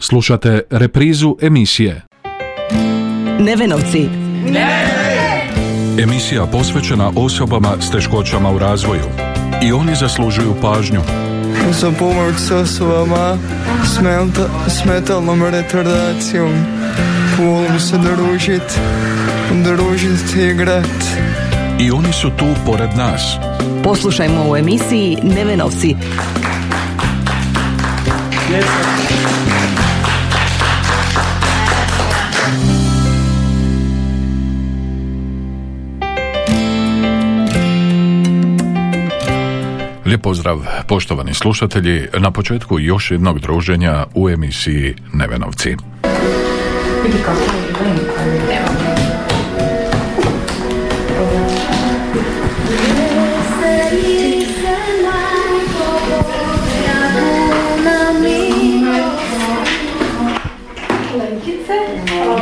Slušate reprizu emisije Nevenovci. Emisija posvećena osobama s teškoćama u razvoju. I oni zaslužuju pažnju. Za pomoć s osobama s metalnom retardacijom. Volim se družit i igrat. I oni su tu pored nas. Poslušajmo u emisiji Nevenovci. Lijep pozdrav, poštovani slušatelji, na početku još jednog druženja u emisiji Nevenovci.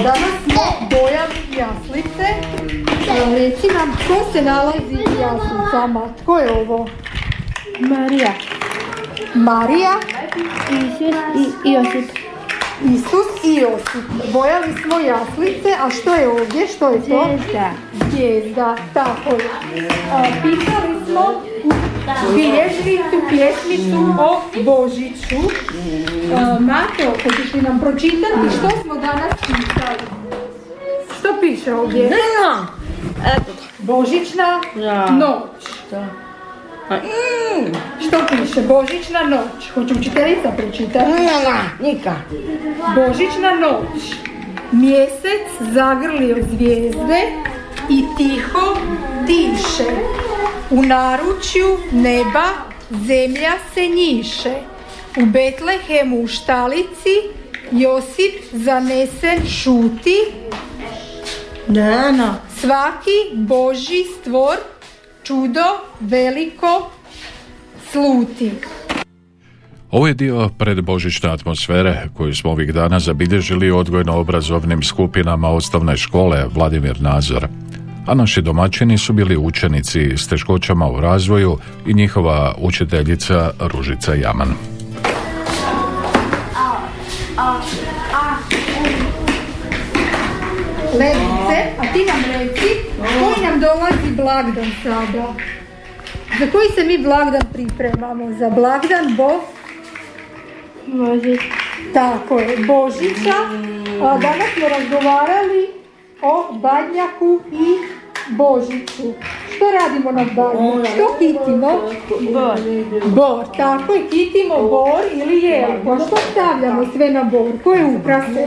Danas smo dojam jaslice. Reci nam, ko se nalazi u jaslicama? Tko je ovo? Marija. Marija i Josip. Isus i Josip. Bojali smo jaslice, a što je ovdje? Što je to? Zvijezda. Zvijezda, tako je. Pisali smo bilježnicu, pjesmicu o Božiću. Mato, hoćeš li nam pročitati što smo danas pisali? Što piše ovdje? Ne znam. Božićna noć. Što piše? Božićna noć. Hoće učiteljica pročitati? Nikad. Božićna noć. Mjesec zagrlio zvijezde i tiho diše. U naručju neba zemlja se njiše. U Betlehemu u štalici Josip zanesen šuti. Svaki Božji stvor čudo veliko sluti. Ovo je dio predbožićne atmosfere koju smo ovih dana zabilježili odgojno-obrazovnim skupinama osnovne škole Vladimir Nazor. A naši domaćini su bili učenici s teškoćama u razvoju i njihova učiteljica Ružica Jaman. Ledice, a ti nam reci koji nam dolazi blagdan sada? Za koji se mi blagdan pripremamo? Za blagdan Božić. Tako je, Božića. A danas smo razgovarali o badnjaku i Božiću. Što radimo na badnjaku? Što kitimo? Bor. Tako je, kitimo bor ili jelko. Što stavljamo sve na bor? Koje ukrase?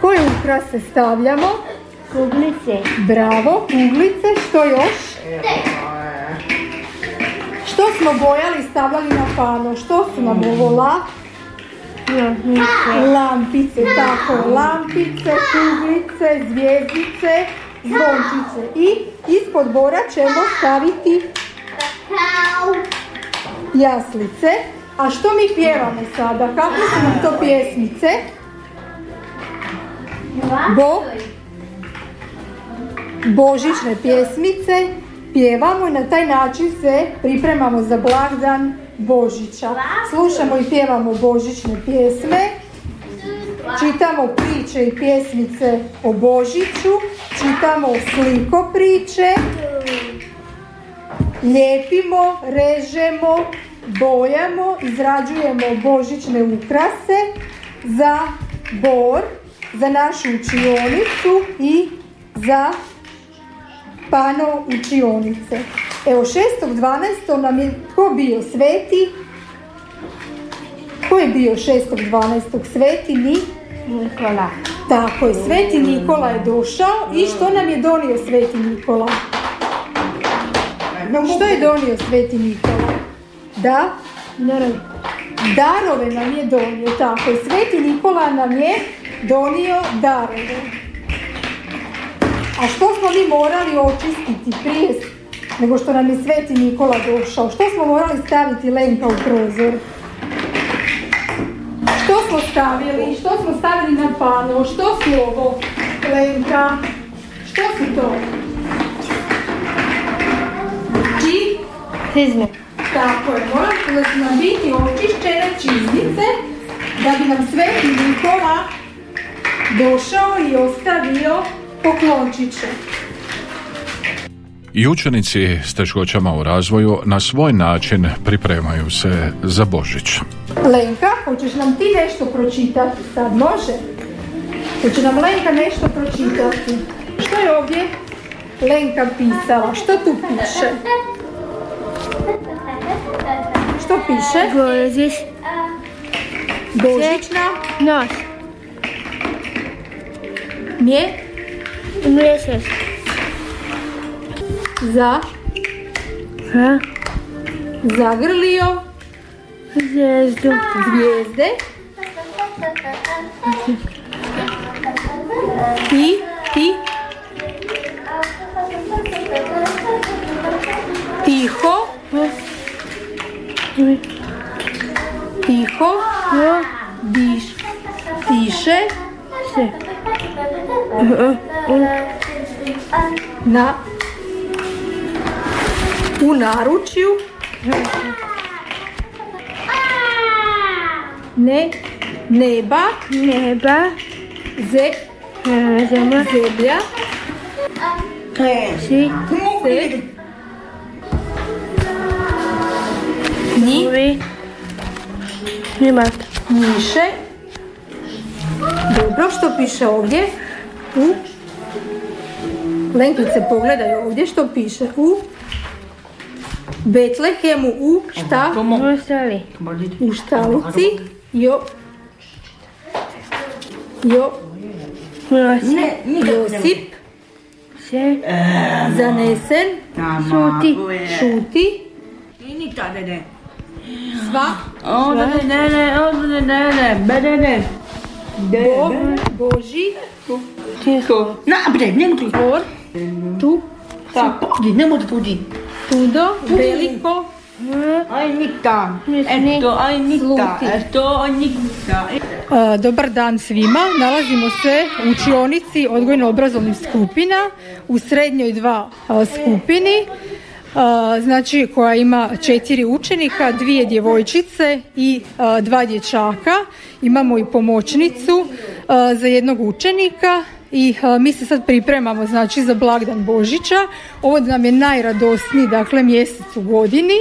Koje ukrase stavljamo? Kuglice. Bravo, kuglice. Što još? Što smo bojali, stavljali na pano? Što su nam ovo? Lampice, tako, lampice, kuglice, zvijezdice, zvončice. I ispod bora ćemo staviti jaslice. A što mi pjevamo sada? Kakve su nam to pjesmice? Božićne pjesmice pjevamo i na taj način se pripremamo za blagdan Božića. Slušamo i pjevamo božićne pjesme, čitamo priče i pjesmice o Božiću, čitamo sliko priče, lijepimo, režemo, bojamo, izrađujemo božićne ukrase za bor, za našu učionicu i za pano učionice. Evo, 6.12. nam je tko bio sveti? Ko je bio 6.12. sveti? Nikola. Tako je, sveti Nikola je došao i što nam je donio sveti Nikola? Što je donio sveti Nikola? Da? Darove nam je donio, tako je. Sveti Nikola nam je donio darove. A što smo mi morali očistiti prije nego što nam je sveti Nikola došao? Što smo morali staviti, Lenka, u prozor? Što smo stavili? Što smo stavili na pano? Što su ovo, Lenka? Što su to? I? Čizme. Tako je, morali su nam biti očišćene čiznice da bi nam Sveti Nikola došao i ostavio poklončiće. I učenici s teškoćama u razvoju na svoj način pripremaju se za Božić. Lenka, hoćeš nam ti nešto pročitati? Sad može. Hoće nam Lenka nešto pročitati. Što je ovdje Lenka pisala? Što tu piše? Što piše? Božić. Božićna noć. Mje? Mjesec. Za? Ha? Zagrlio? Zvijezdu. Zvijezde? Ti? Tiho? Tiho? Tiše? Na? U naručju? Ne? Neba? Neba? Zemlja? Zemlja? Se? Nji? Njiše? Dobro, što piše ovdje? U? Lenkice, pogledaj ovdje što piše. U? Betlehemu u šta? U štaluci. Josip. Zanesen. Šuti. Sva. Boži. Bor. Tu. Nemojte tuđi. Tudo, veliko, sluti. Dobar dan svima, nalazimo se u učionici odgojno-obrazovnih skupina u srednjoj 2 skupini, znači koja ima 4 učenika, 2 djevojčice i 2 dječaka. Imamo i pomoćnicu za jednog učenika. I mi se sad pripremamo, znači, za blagdan Božića. Ovo nam je najradosniji, dakle, mjesec u godini.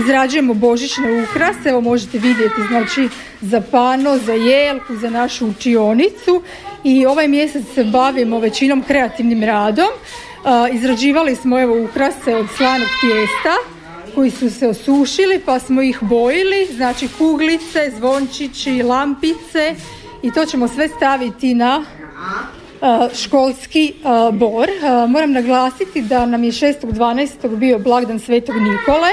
Izrađujemo božićne ukrase, evo možete vidjeti, znači, za pano, za jelku, za našu učionicu. I ovaj mjesec se bavimo većinom kreativnim radom. Izrađivali smo, evo, ukrase od slanog tijesta koji su se osušili, pa smo ih bojili, znači kuglice, zvončići, lampice. I to ćemo sve staviti na školski bor. Moram naglasiti da nam je 6.12. bio blagdan Svetog Nikole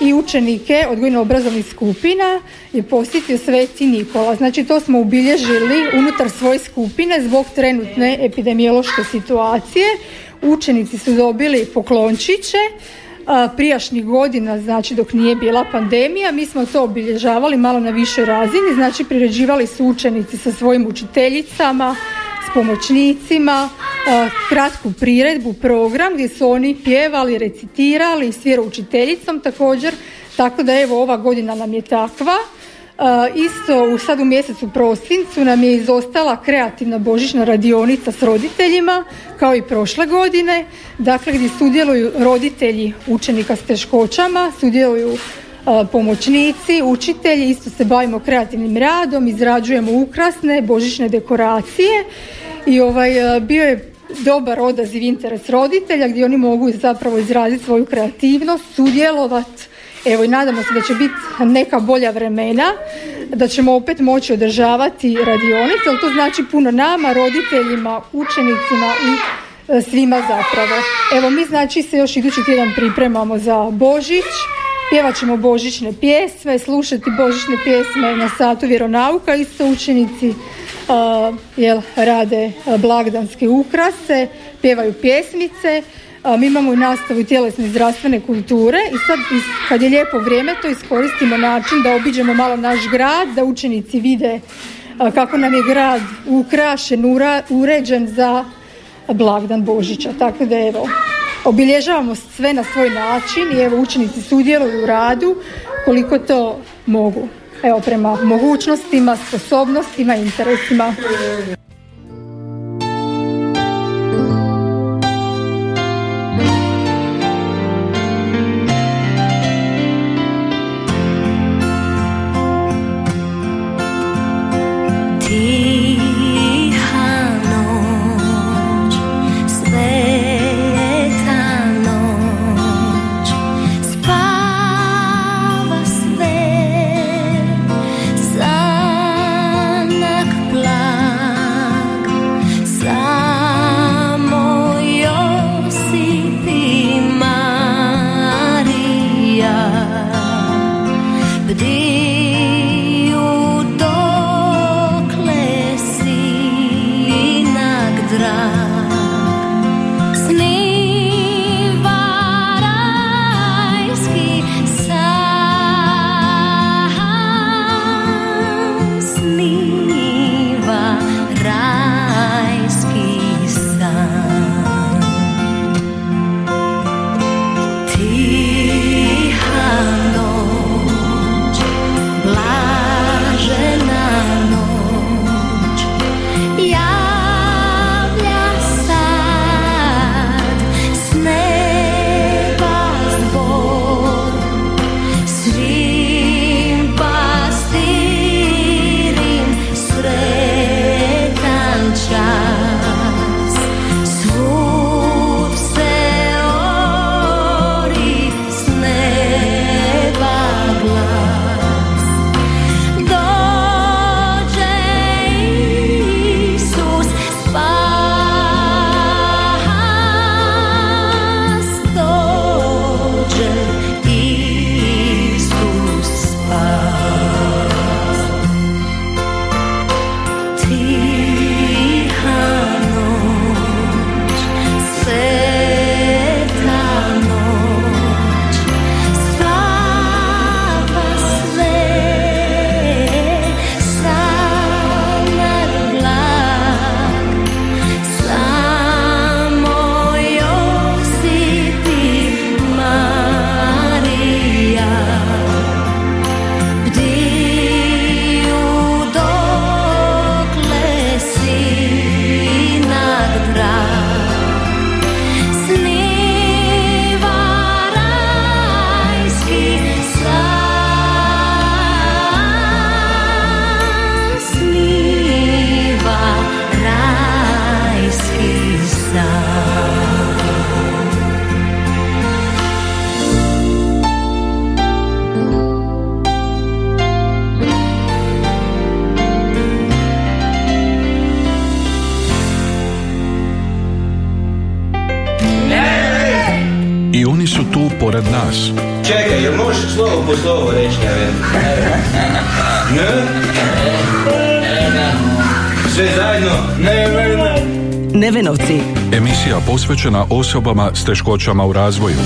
i učenike odgojno-obrazovnih skupina je posjetio Sveti Nikola. Znači to smo obilježili unutar svoje skupine zbog trenutne epidemiološke situacije. Učenici su dobili poklončiće prijašnjih godina, znači dok nije bila pandemija, mi smo to obilježavali malo na višoj razini, znači priređivali su učenici sa svojim učiteljicama, s pomoćnicima, kratku priredbu, program gdje su oni pjevali, recitirali s vjeroučiteljicom također, tako da evo ova godina nam je takva. Isto sad u mjesecu prosincu nam je izostala kreativna božićna radionica s roditeljima kao i prošle godine, dakle gdje sudjeluju roditelji učenika s teškoćama, sudjeluju pomoćnici, učitelji, isto se bavimo kreativnim radom, izrađujemo ukrasne božićne dekoracije i bio je dobar odaziv, interes roditelja gdje oni mogu zapravo izraziti svoju kreativnost, sudjelovati. Evo i nadamo se da će biti neka bolja vremena, da ćemo opet moći održavati radionice, ali to znači puno nama, roditeljima, učenicima i svima zapravo. Evo mi znači se još idući tjedan pripremamo za Božić, pjevat ćemo božićne pjesme, slušati božićne pjesme na satu vjeronauka, isto učenici rade blagdanske ukrase, pjevaju pjesmice. Mi imamo i nastavu tjelesne i zdravstvene kulture i sad kad je lijepo vrijeme to iskoristimo način da obiđemo malo naš grad, da učenici vide kako nam je grad ukrašen, uređen za blagdan Božića. Tako da evo, Obilježavamo sve na svoj način i evo učenici sudjeluju u radu koliko to mogu. Evo prema mogućnostima, sposobnostima i interesima. Pored nas. Čekaj, jel možeš slovo po slovo reći? Nevena. Sve zajedno. Nevena. Nevenovci. Emisija posvećena osobama s teškoćama u razvoju.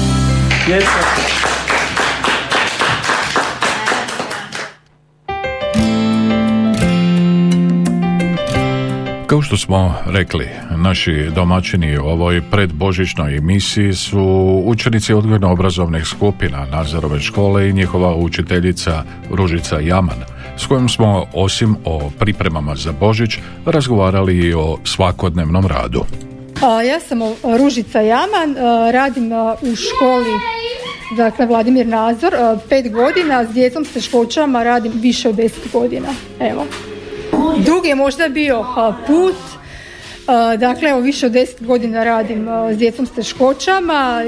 Kao što smo rekli, naši domaćini u ovoj predbožićnoj emisiji su učenici odgojno-obrazovnih skupina Nazorove škole i njihova učiteljica Ružica Jaman, s kojom smo osim o pripremama za Božić razgovarali i o svakodnevnom radu. Ja sam Ružica Jaman, radim u školi Vladimir Nazor 5 godina, s djecom s teškoćama radim više od 10 godina. Evo. Dug je možda bio put, evo više od 10 godina radim s djecom s teškoćama,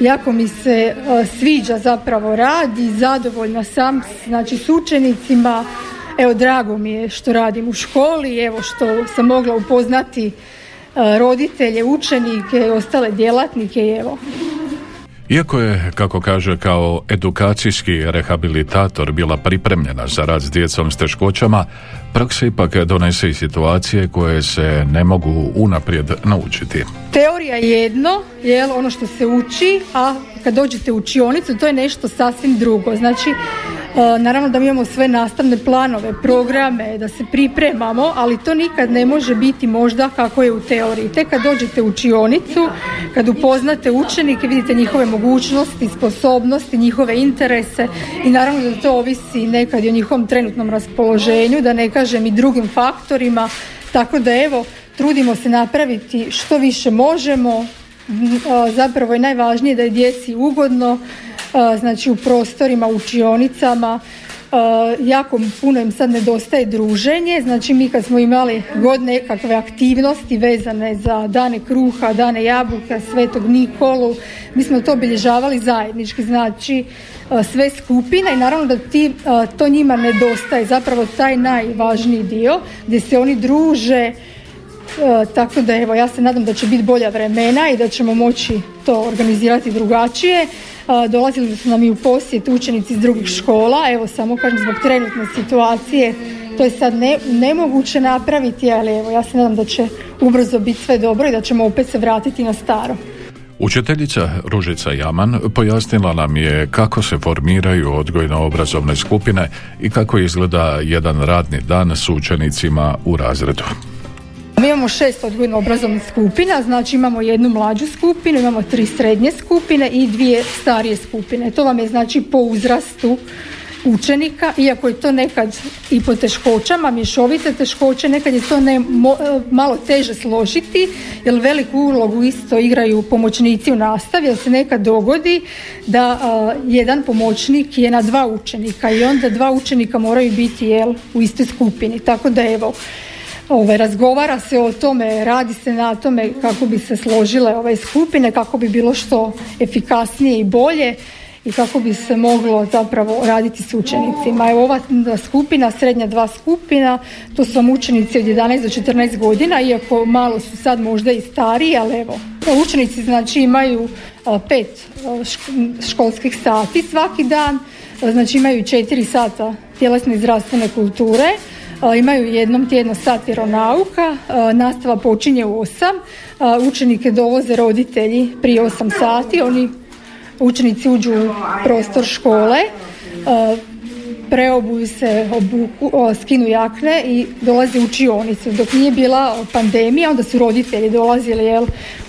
jako mi se sviđa zapravo rad i zadovoljna sam, s učenicima, evo drago mi je što radim u školi, evo što sam mogla upoznati roditelje, učenike, ostale djelatnike i evo. Iako je, kako kaže, kao edukacijski rehabilitator bila pripremljena za rad s djecom s teškoćama, praksa ipak donese i situacije koje se ne mogu unaprijed naučiti. Teorija je jedno, ono što se uči, a kad dođete u učionicu, to je nešto sasvim drugo. Naravno da mi imamo sve nastavne planove, programe, da se pripremamo, ali to nikad ne može biti možda kako je u teoriji. Tek kad dođete u učionicu, kad upoznate učenike, vidite njihove mogućnosti, sposobnosti, njihove interese i naravno da to ovisi nekad i o njihovom trenutnom raspoloženju, da ne kažem i drugim faktorima, tako da evo, trudimo se napraviti što više možemo. Zapravo je najvažnije da je djeci ugodno, znači u prostorima, učionicama, jako puno im sad nedostaje druženje, znači mi kad smo imali god nekakve aktivnosti vezane za dane kruha, dane jabuka, Svetog Nikolu, mi smo to obilježavali zajednički, znači sve skupine i naravno da to njima nedostaje, zapravo taj najvažniji dio gdje se oni druže. Tako da evo, ja se nadam da će biti bolja vremena i da ćemo moći to organizirati drugačije. Dolazili su nam i u posjet učenici iz drugih škola, evo samo kažem zbog trenutne situacije to je sad nemoguće napraviti, ali evo, ja se nadam da će ubrzo biti sve dobro i da ćemo opet se vratiti na staro. Učiteljica Ružica Jaman pojasnila nam je kako se formiraju odgojno-obrazovne skupine i kako izgleda jedan radni dan s učenicima u razredu. Mi imamo 6 odgojno-obrazovnih skupina, znači imamo jednu mlađu skupinu, imamo 3 srednje skupine i 2 starije skupine. To vam je znači po uzrastu učenika, iako je to nekad i po teškoćama, mješovite teškoće, nekad je to malo teže složiti, jer veliku ulogu isto igraju pomoćnici u nastavi, jer se nekad dogodi da jedan pomoćnik je na 2 učenika i onda 2 učenika moraju biti u istoj skupini, tako da evo, razgovara se o tome, radi se na tome kako bi se složile skupine, kako bi bilo što efikasnije i bolje i kako bi se moglo zapravo raditi s učenicima. Evo, ova skupina, srednja 2 skupina, to su vam učenici od 11 do 14 godina, iako malo su sad možda i stariji, ali evo. Učenici znači imaju 5 školskih sati svaki dan, znači imaju 4 sata tjelesne i zdravstvene kulture, imaju jednom tjedno sat vjeronauka, nastava počinje u 8, učenike dovoze roditelji prije 8 sati, učenici uđu u prostor škole, preobuju se, skinu jakne i dolaze u učionicu. Dok nije bila pandemija, onda su roditelji dolazili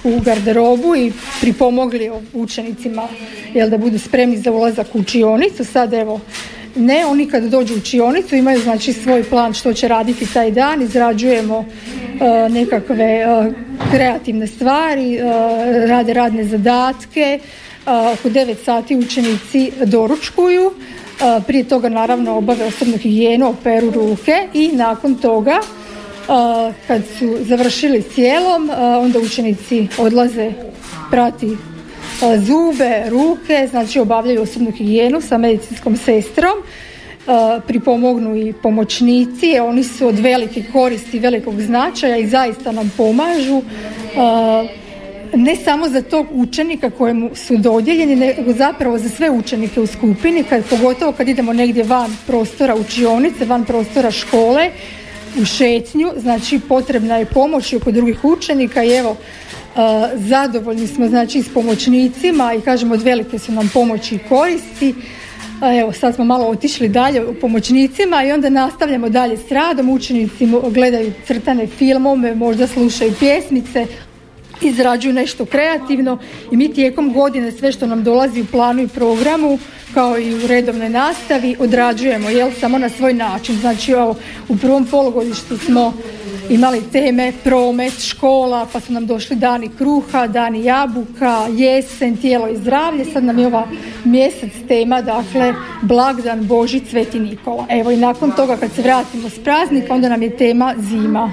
u garderobu i pripomogli učenicima da budu spremni za ulazak u učionicu. Sad evo, ne, oni kad dođu u učionicu imaju znači svoj plan što će raditi taj dan, izrađujemo nekakve kreativne stvari, rade radne zadatke, oko 9 sati učenici doručkuju, prije toga naravno obave osobnu higijenu, operu ruke i nakon toga kad su završili s jelom, onda učenici odlaze prati zube, ruke, znači obavljaju osobnu higijenu sa medicinskom sestrom, pripomognu i pomoćnici, oni su od velike koristi, velikog značaja i zaista nam pomažu, ne samo za tog učenika kojemu su dodijeljeni, nego zapravo za sve učenike u skupini, pogotovo kad idemo negdje van prostora učionice, van prostora škole, u šetnju, znači potrebna je pomoć i oko drugih učenika i evo, zadovoljni smo znači s pomoćnicima i kažemo od velike su nam pomoći i koristi. Evo, sad smo malo otišli dalje u pomoćnicima i onda nastavljamo dalje s radom, učenici gledaju crtane filmove, možda slušaju pjesmice, izrađuju nešto kreativno i mi tijekom godine sve što nam dolazi u planu i programu, kao i u redovnoj nastavi, odrađujemo samo na svoj način. Znači u prvom polugodištu smo imali teme promet, škola, pa su nam došli dani kruha, dani jabuka, jesen, tijelo i zdravlje. Sad nam je ova mjesec tema, dakle, blagdan Božić, Sveti Nikola. Evo, i nakon toga kad se vratimo s praznika, onda nam je tema zima.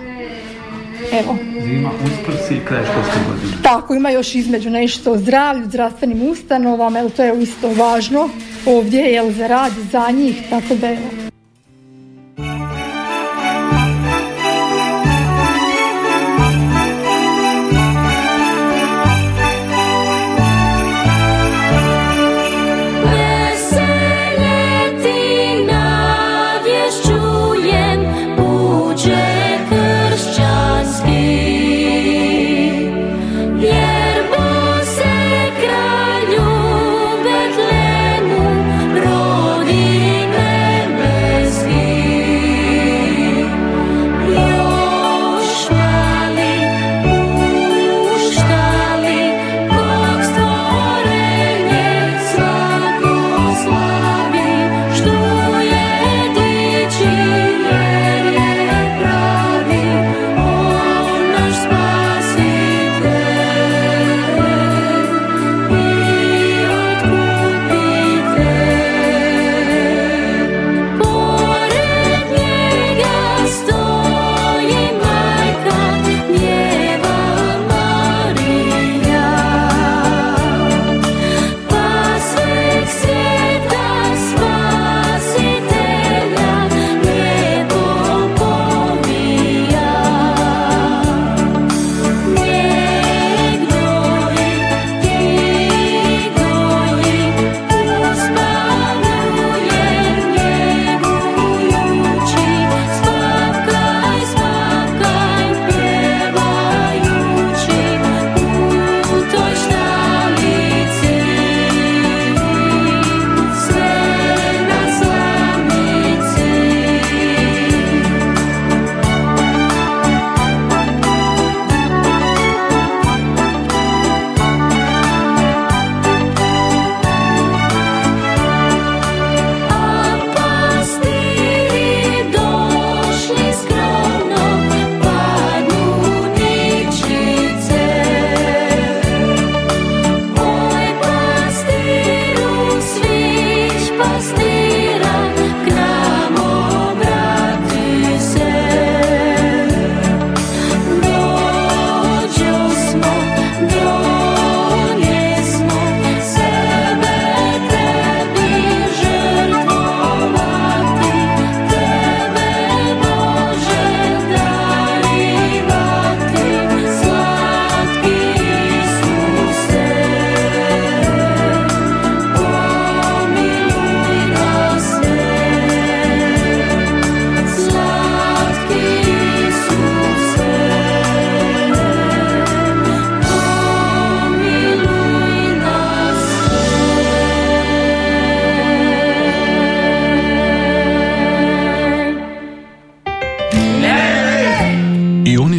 Evo. Zima, Uskrs i kraj školske godine. Tako, ima još između nešto o zdravlju, zdravstvenim ustanovama, to je isto važno ovdje, za rad, za njih, tako da evo. We're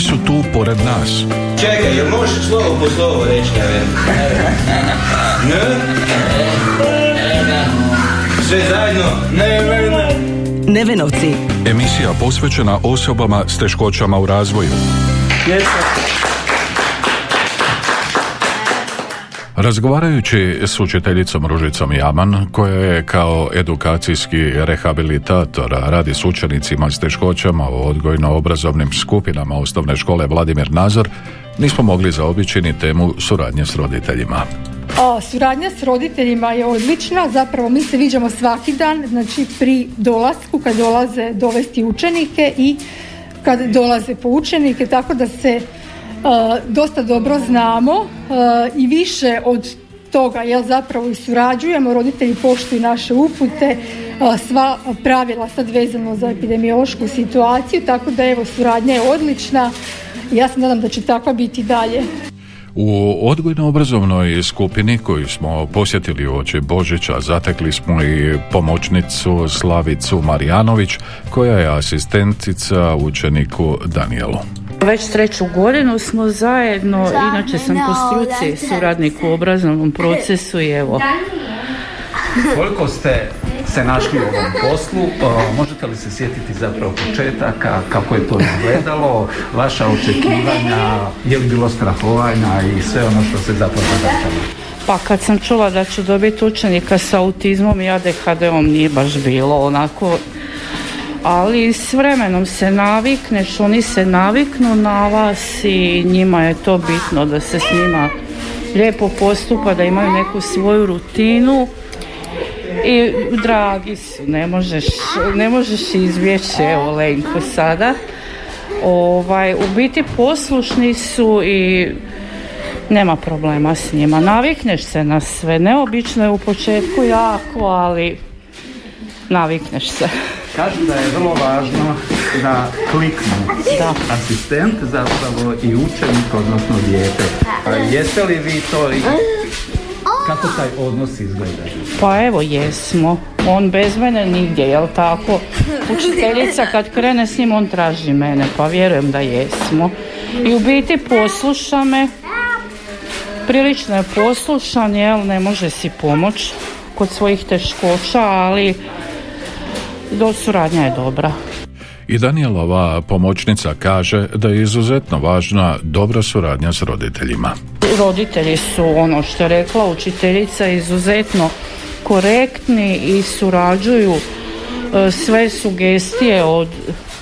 su tu pored nas. Čekaj, jel možeš slovo po slovo reći? Sve zajedno, Nevenovci. Emisija posvećena osobama s teškoćama u razvoju. Razgovarajući s učiteljicom Ružicom Jaman, koja je kao edukacijski rehabilitator radi s učenicima s teškoćama u odgojno-obrazovnim skupinama osnovne škole Vladimir Nazor, nismo mogli zaobići ni temu suradnje s roditeljima. Suradnja s roditeljima je odlična, zapravo mi se viđamo svaki dan, znači pri dolasku, kad dolaze dovesti učenike i kad dolaze po učenike, tako da se dosta dobro znamo i više od toga zapravo i surađujemo. Roditelji poštuju naše upute, sva pravila sad vezano za epidemiološku situaciju, tako da suradnja je odlična i ja se nadam da će takva biti dalje. U odgojno-obrazovnoj skupini koju smo posjetili uoči Božića zatekli smo i pomoćnicu Slavicu Marijanović, koja je asistentica učeniku Danielu. Već 3. godinu smo zajedno, inače sam po struci suradnik u obrazovnom procesu i evo. Koliko ste se našli u ovom poslu, možete li se sjetiti zapravo početaka, kako je to izgledalo, vaša očekivanja, je li bilo strahovanja i sve ono što se zapravo događalo? Pa kad sam čula da ću dobiti učenika sa autizmom i ADHD-om nije baš bilo onako, ali s vremenom se navikneš, oni se naviknu na vas i njima je to bitno da se s njima lijepo postupa, da imaju neku svoju rutinu. I dragi su, ne možeš izbjeći, evo Lenko sada. U biti poslušni su i nema problema s njima. Navikneš se na sve, neobično je u početku jako, ali navikneš se. Kažu da je vrlo važno da kliknu asistent zapravo i učenik, odnosno dijete. Jeste li vi to i... Kako taj odnos izgleda? Pa evo jesmo, on bez mene nigdje, jel tako? Učiteljica kad krene s njim, on traži mene, pa vjerujem da jesmo. I u biti posluša me, prilično je poslušan, jel, ne može si pomoć kod svojih teškoća, ali suradnja je dobra. I Danielova pomoćnica kaže da je izuzetno važna dobra suradnja s roditeljima. Roditelji su, ono što je rekla učiteljica, izuzetno korektni i surađuju. Sve sugestije od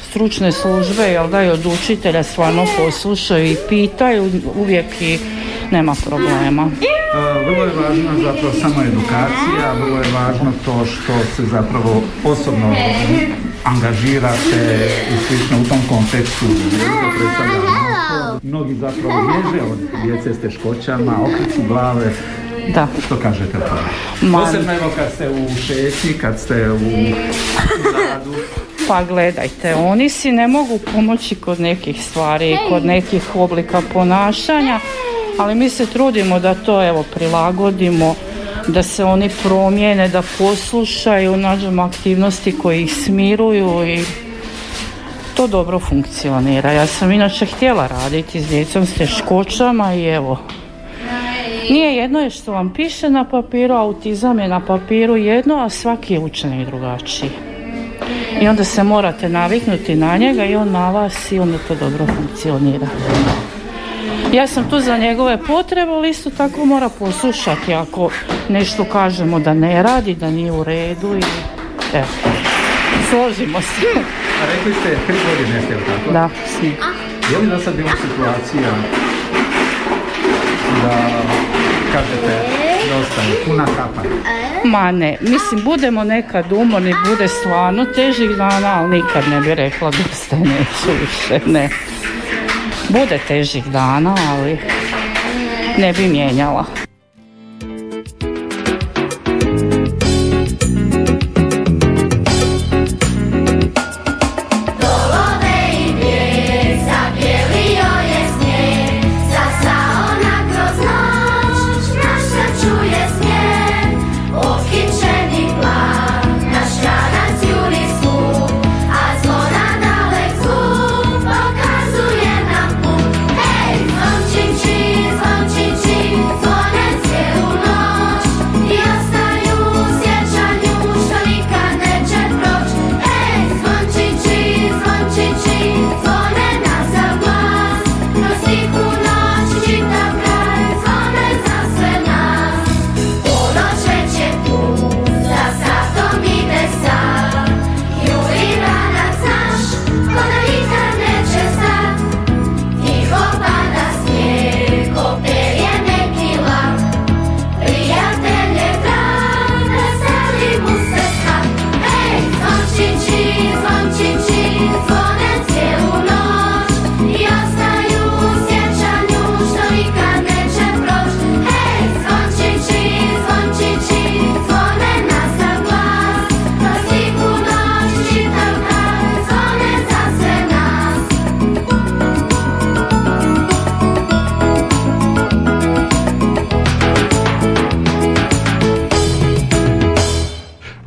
stručne službe, i od učitelja stvarno poslušaju i pitaju uvijek i nema problema. Vrlo je važna zapravo samo edukacija, vrlo je važno to što se zapravo osobno angažirate i slično u tom kontekstu. Mnogi zapravo bježe od djece s teškoćama, okreću glave. Da. Što kažete to? Posebno evo kad ste u šetnji, kad ste u gradu. Pa gledajte, oni si ne mogu pomoći kod nekih stvari, kod nekih oblika ponašanja, ali mi se trudimo da to prilagodimo, da se oni promijene, da poslušaju, nađemo aktivnosti koje ih smiruju i to dobro funkcionira. Ja sam inače htjela raditi s djecom s teškoćama i nije jedno je što vam piše na papiru, autizam je na papiru jedno, a svaki je učenik drugačiji. I onda se morate naviknuti na njega i on na vas i onda to dobro funkcionira. Ja sam tu za njegove potrebe, ali isto tako mora poslušati ako nešto kažemo da ne radi, da nije u redu i složimo se. A rekli ste 3 godine ste, tako? Da, svi. Je li da sad bilo situacija da kažete dosta, puna kapa? Ma ne, mislim budemo nekad umorni, bude stvarno težih dana, ali nikad ne bi rekla dosta, neću više, ne. Bude težih dana, ali ne bi mijenjala.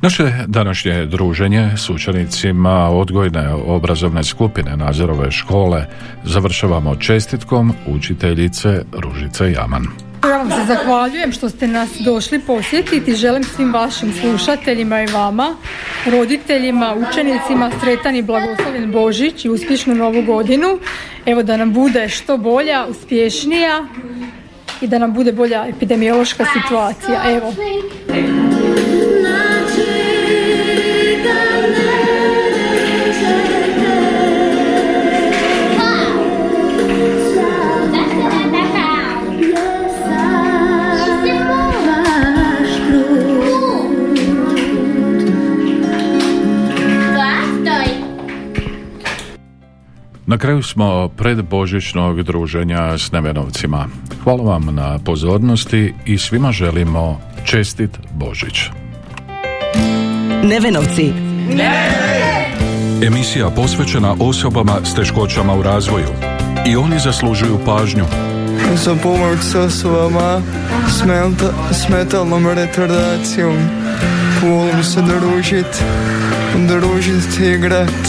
Naše današnje druženje s učenicima odgojne obrazovne skupine Nazorove škole završavamo čestitkom učiteljice Ružice Jaman. Ja vam se zahvaljujem što ste nas došli posjetiti. Želim svim vašim slušateljima i vama, roditeljima, učenicima sretan i blagoslovljen Božić i uspješnu novu godinu. Evo da nam bude što bolja, uspješnija i da nam bude bolja epidemiološka situacija. Evo. Na kraju smo predbožićnog druženja s Nevenovcima. Hvala vam na pozornosti i svima želimo čestit Božić. Nevenovci. Emisija posvećena osobama s teškoćama u razvoju. I oni zaslužuju pažnju. Za pomoć s osobama s metalnom retardacijom. Volim se družit i igrat.